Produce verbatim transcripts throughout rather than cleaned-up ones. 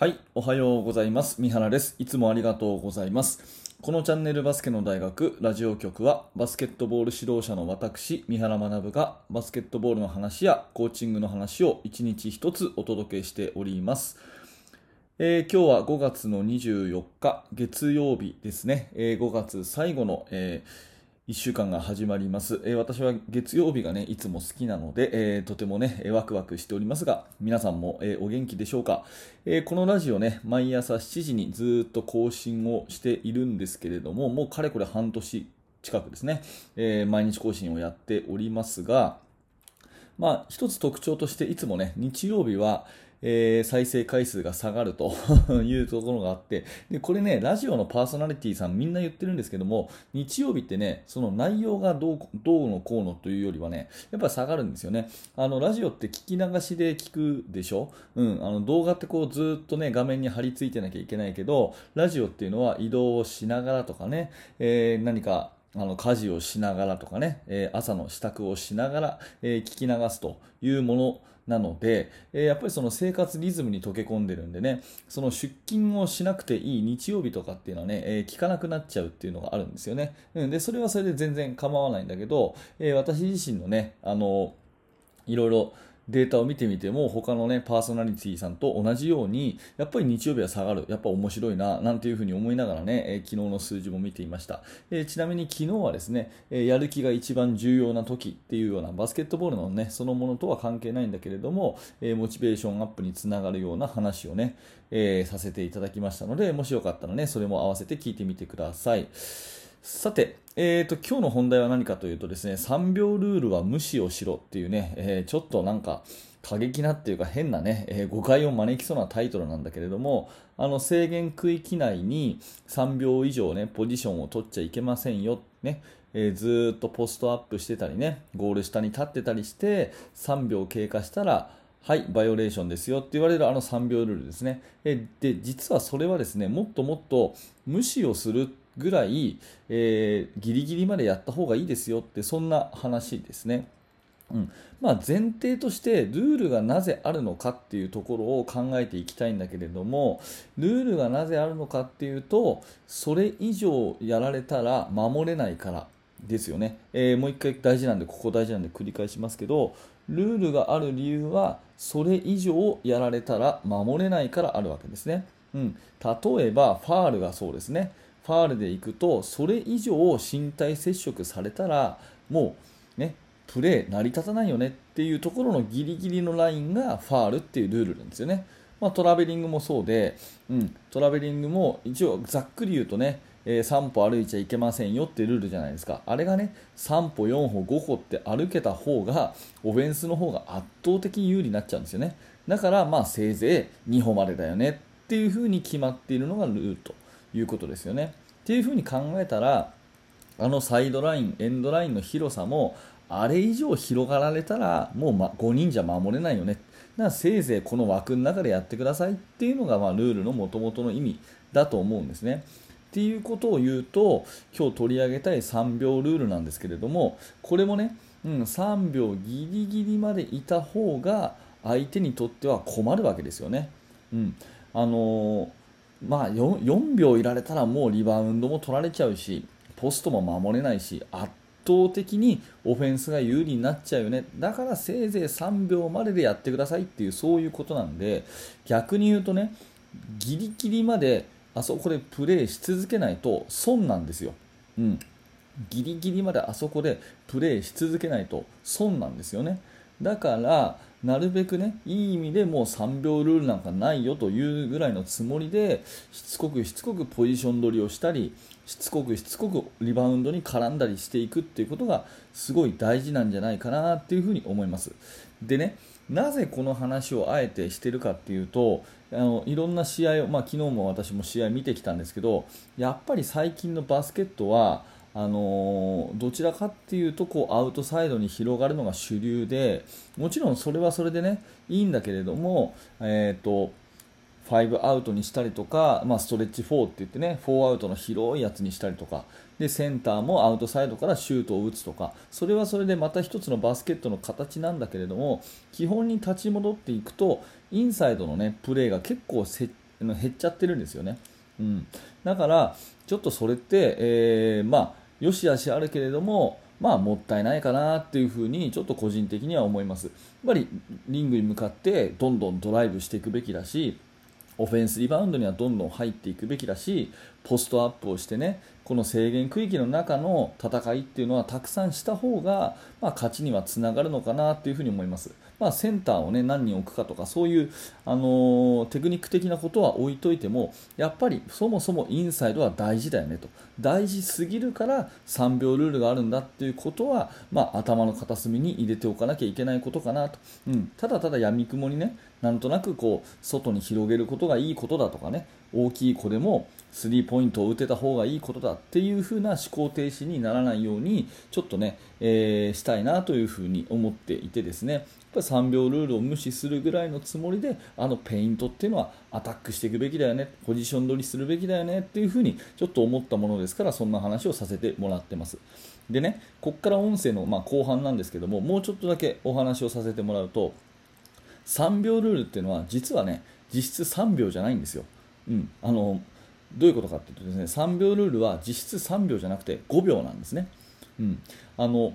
はい、おはようございます。三原です。いつもありがとうございます。このチャンネルバスケの大学ラジオ局は、バスケットボール指導者の私三原学がバスケットボールの話やコーチングの話を一日一つお届けしております。えー、今日はごがつのにじゅうよっか月曜日ですね。えー、ごがつ最後の、えー、いっしゅうかんが始まります。えー、私は月曜日がねいつも好きなので、えー、とてもねワクワクしておりますが、皆さんも、えー、お元気でしょうか。えー、このラジオね毎朝しちじにずっと更新をしているんですけれども、もうかれこれ半年近くですね、えー、毎日更新をやっておりますが、まあ一つ特徴としていつもね日曜日はえー、再生回数が下がるというところがあって、でこれねラジオのパーソナリティさんみんな言ってるんですけども、日曜日ってねその内容がどう、どうのこうのというよりはねやっぱり下がるんですよね。あのラジオって聞き流しで聞くでしょ、うん、あの動画ってこうずっとね画面に張り付いてなきゃいけないけど、ラジオっていうのは移動をしながらとかね、えー、何かあの家事をしながらとかね、えー、朝の支度をしながら、えー、聞き流すというものなので、えー、やっぱりその生活リズムに溶け込んでるんでね、その出勤をしなくていい日曜日とかっていうのはね、えー、聞かなくなっちゃうっていうのがあるんですよね。うん、でそれはそれで全然構わないんだけど、えー、私自身のねあのいろいろデータを見てみても、他のねパーソナリティさんと同じようにやっぱり日曜日は下がる、やっぱ面白いななんていうふうに思いながらね、えー、昨日の数字も見ていました。えー、ちなみに昨日はですね、えー、やる気が一番重要な時っていうような、バスケットボールのねそのものとは関係ないんだけれども、えー、モチベーションアップにつながるような話をね、えー、させていただきましたので、もしよかったらねそれも合わせて聞いてみてください。さて、えーと、今日の本題は何かというとですね、さんびょうルールは無視をしろっていうね、えー、ちょっとなんか過激なっていうか変なね、えー、誤解を招きそうなタイトルなんだけれども、あの制限区域内にさんびょう以上ねポジションを取っちゃいけませんよね、えー、ずっとポストアップしてたりね、ゴール下に立ってたりしてさんびょう経過したらはいバイオレーションですよって言われる、あのさんびょうルールですね。えで実はそれはですね、もっともっと無視をするぐらい、えー、ギリギリまでやった方がいいですよって、そんな話ですね。うん、まあ、前提としてルールがなぜあるのかっていうところを考えていきたいんだけれども、ルールがなぜあるのかっていうと、それ以上やられたら守れないからですよね。えー、もう一回大事なんでここ大事なんで繰り返しますけど、ルールがある理由はそれ以上やられたら守れないからあるわけですね。うん、例えばファールがそうですね。ファールで行くと、それ以上身体接触されたらもうねプレー成り立たないよねっていうところのギリギリのラインがファールっていうルールなんですよね。まあ、トラベリングもそうで、うん、トラベリングも一応ざっくり言うとね、えー、さんぽ歩いちゃいけませんよってルールじゃないですか。あれがねさんぽよんぽごこって歩けた方がオフェンスの方が圧倒的に有利になっちゃうんですよね。だからまあせいぜいにほまでだよねっていう風に決まっているのがルールということですよね。っていう風に考えたら、あのサイドラインエンドラインの広さもあれ以上広がられたらもう、ま、ごにんじゃ守れないよね、だからせいぜいこの枠の中でやってくださいっていうのが、まあ、ルールの元々の意味だと思うんですね。っていうことを言うと、今日取り上げたいさんびょうルールなんですけれども、これもね、うん、さんびょうギリギリまでいた方が相手にとっては困るわけですよね。うん、あのーまあ、よんびょういられたらもうリバウンドも取られちゃうし、ポストも守れないし、圧倒的にオフェンスが有利になっちゃうよね、だからせいぜいさんびょうまででやってくださいっていう、そういうことなんで、逆に言うとねギリギリまであそこでプレーし続けないと損なんですよ。うん、ギリギリまであそこでプレーし続けないと損なんですよね。だからなるべくねいい意味でもうさんびょうルールなんかないよというぐらいのつもりで、しつこくしつこくポジション取りをしたり、しつこくしつこくリバウンドに絡んだりしていくっていうことがすごい大事なんじゃないかなっていうふうに思います。でね、なぜこの話をあえてしてるかっていうと、あのいろんな試合を、まあ、昨日も私も試合見てきたんですけど、やっぱり最近のバスケットはあのー、どちらかっていうとこうアウトサイドに広がるのが主流で、もちろんそれはそれでねいいんだけれども、えーとごアウトにしたりとか、まあ、ストレッチよんって言ってねよんアウトの広いやつにしたりとかで、センターもアウトサイドからシュートを打つとか、それはそれでまた一つのバスケットの形なんだけれども、基本に立ち戻っていくとインサイドのねプレーが結構積減っちゃってるんですよね。うん、だからちょっとそれって、えー、まあ良し悪しあるけれども、まあもったいないかなっていうふうにちょっと個人的には思います。やっぱりリングに向かってどんどんドライブしていくべきだし、オフェンスリバウンドにはどんどん入っていくべきだし、ポストアップをしてね、この制限区域の中の戦いっていうのはたくさんした方が、まあ、勝ちにはつながるのかなっていうふうに思います。まあ、センターを、ね、何人置くかとかそういう、あのー、テクニック的なことは置いといても、やっぱりそもそもインサイドは大事だよねと、大事すぎるからさんびょうルールがあるんだっていうことは、まあ、頭の片隅に入れておかなきゃいけないことかなと、うん、ただただ闇雲にね、なんとなくこう外に広げることがいいことだとかね、大きい子でもスリーポイントを打てた方がいいことだっていう風な思考停止にならないようにちょっとね、えー、したいなという風に思っていてですね、やっぱりさんびょうルールを無視するぐらいのつもりで、あのペイントっていうのはアタックしていくべきだよね、ポジション取りするべきだよねっていう風にちょっと思ったものですから、そんな話をさせてもらってます。でね、ここから音声の、まあ、後半なんですけども、もうちょっとだけお話をさせてもらうと、さんびょうルールっていうのは実はね、実質さんびょうじゃないんですよ。うん、あのどういうことかというとですね、さんびょうルールは実質さんびょうじゃなくてごびょうなんですね。うん、あの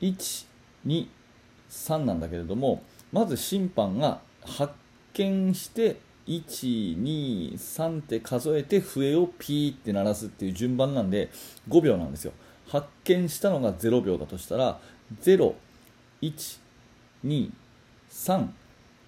いち、に、さんなんだけれども、まず審判が発見していち、に、さんって数えて笛をピーって鳴らすっていう順番なんでごびょうなんですよ。発見したのがぜろびょうだとしたらぜろ、いち、に、さん、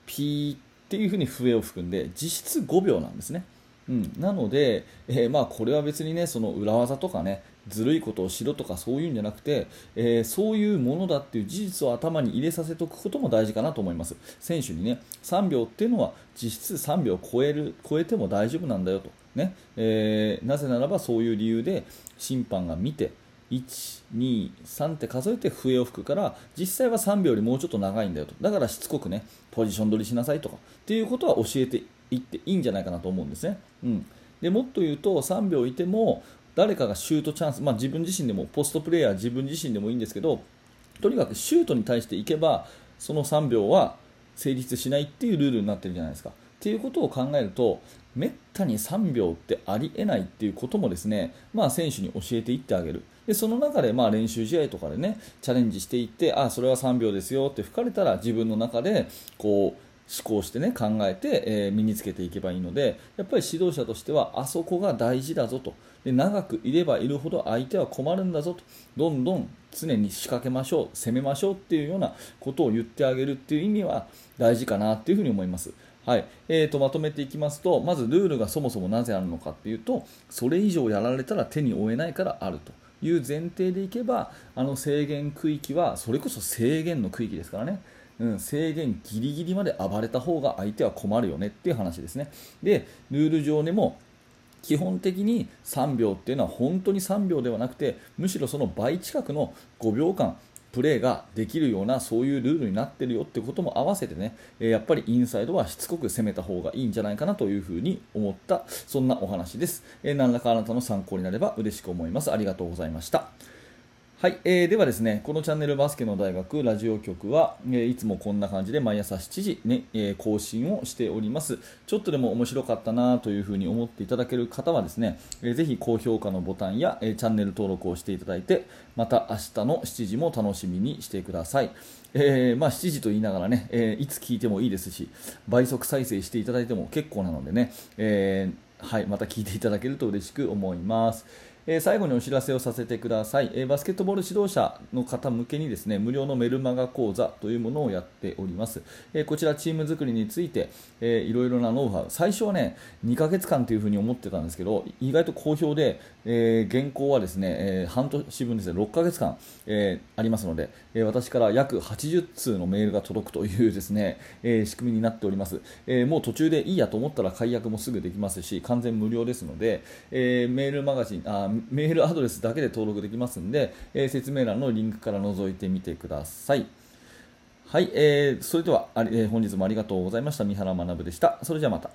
ピーっていう風に笛を吹くんで実質ごびょうなんですね。うん、なので、えーまあ、これは別にね、その裏技とかね、ずるいことをしろとかそういうんじゃなくて、えー、そういうものだっていう事実を頭に入れさせておくことも大事かなと思います。選手にね、さんびょうっていうのは実質さんびょう超える、超えても大丈夫なんだよと、ねえー、なぜならばそういう理由で審判が見ていち、に、さんって数えて笛を吹くから、実際はさんびょうよりもうちょっと長いんだよと、だからしつこくね、ポジション取りしなさいとかっていうことは教えていっていいんじゃないかなと思うんですね。うん、でもっと言うと、さんびょういても誰かがシュートチャンス、まあ、自分自身でもポストプレーヤー自分自身でもいいんですけど、とにかくシュートに対していけばそのさんびょうは成立しないっていうルールになってるじゃないですか。っていうことを考えると、めったにさんびょうってありえないっていうこともですね、まあ、選手に教えていってあげる。でその中でまあ練習試合とかでね、チャレンジしていって、あ、それはさんびょうですよって吹かれたら、自分の中でこう思考してね、考えて、えー、身につけていけばいいので、やっぱり指導者としてはあそこが大事だぞと、で長くいればいるほど相手は困るんだぞと、どんどん常に仕掛けましょう、攻めましょうっていうようなことを言ってあげるっていう意味は大事かなっていうふうに思います。はい、えー、とまとめていきますと、まずルールがそもそもなぜあるのかっていうと、それ以上やられたら手に負えないからあるという前提でいけば、あの制限区域はそれこそ制限の区域ですからね、うん、制限ギリギリまで暴れた方が相手は困るよねっていう話ですね。で、ルール上でも基本的にさんびょうっていうのは本当にさんびょうではなくて、むしろその倍近くのごびょうかんプレーができるような、そういうルールになってるよってことも合わせてね、やっぱりインサイドはしつこく攻めた方がいいんじゃないかなというふうに思った、そんなお話です。何らかあなたの参考になれば嬉しく思います。ありがとうございました。はい、えー、ではですね、このチャンネルバスケの大学ラジオ局は、えー、いつもこんな感じで毎朝しちじ、ねえー、更新をしております。ちょっとでも面白かったなというふうに思っていただける方はですね、えー、ぜひ高評価のボタンや、えー、チャンネル登録をしていただいて、また明日のしちじも楽しみにしてください。えーまあ、しちじと言いながらね、えー、いつ聞いてもいいですし、倍速再生していただいても結構なのでね、えーはい、また聞いていただけると嬉しく思います。最後にお知らせをさせてください。バスケットボール指導者の方向けにですね、無料のメルマガ講座というものをやっております。こちらチーム作りについていろいろなノウハウ、最初はねにかげつかんというふうに思ってたんですけど、意外と好評で、えー、現行はですね、えー、半年分ですね、ろっかげつかん、えー、ありますので、えー、私から約はちじゅっつうのメールが届くというですね、えー、仕組みになっております。えー、もう途中でいいやと思ったら解約もすぐできますし、完全無料ですので、えー、メールマガジン、あメールアドレスだけで登録できますので、えー、説明欄のリンクから覗いてみてください。はい、えー、それでは、えー、本日もありがとうございました。三原学でした。それじゃあまた。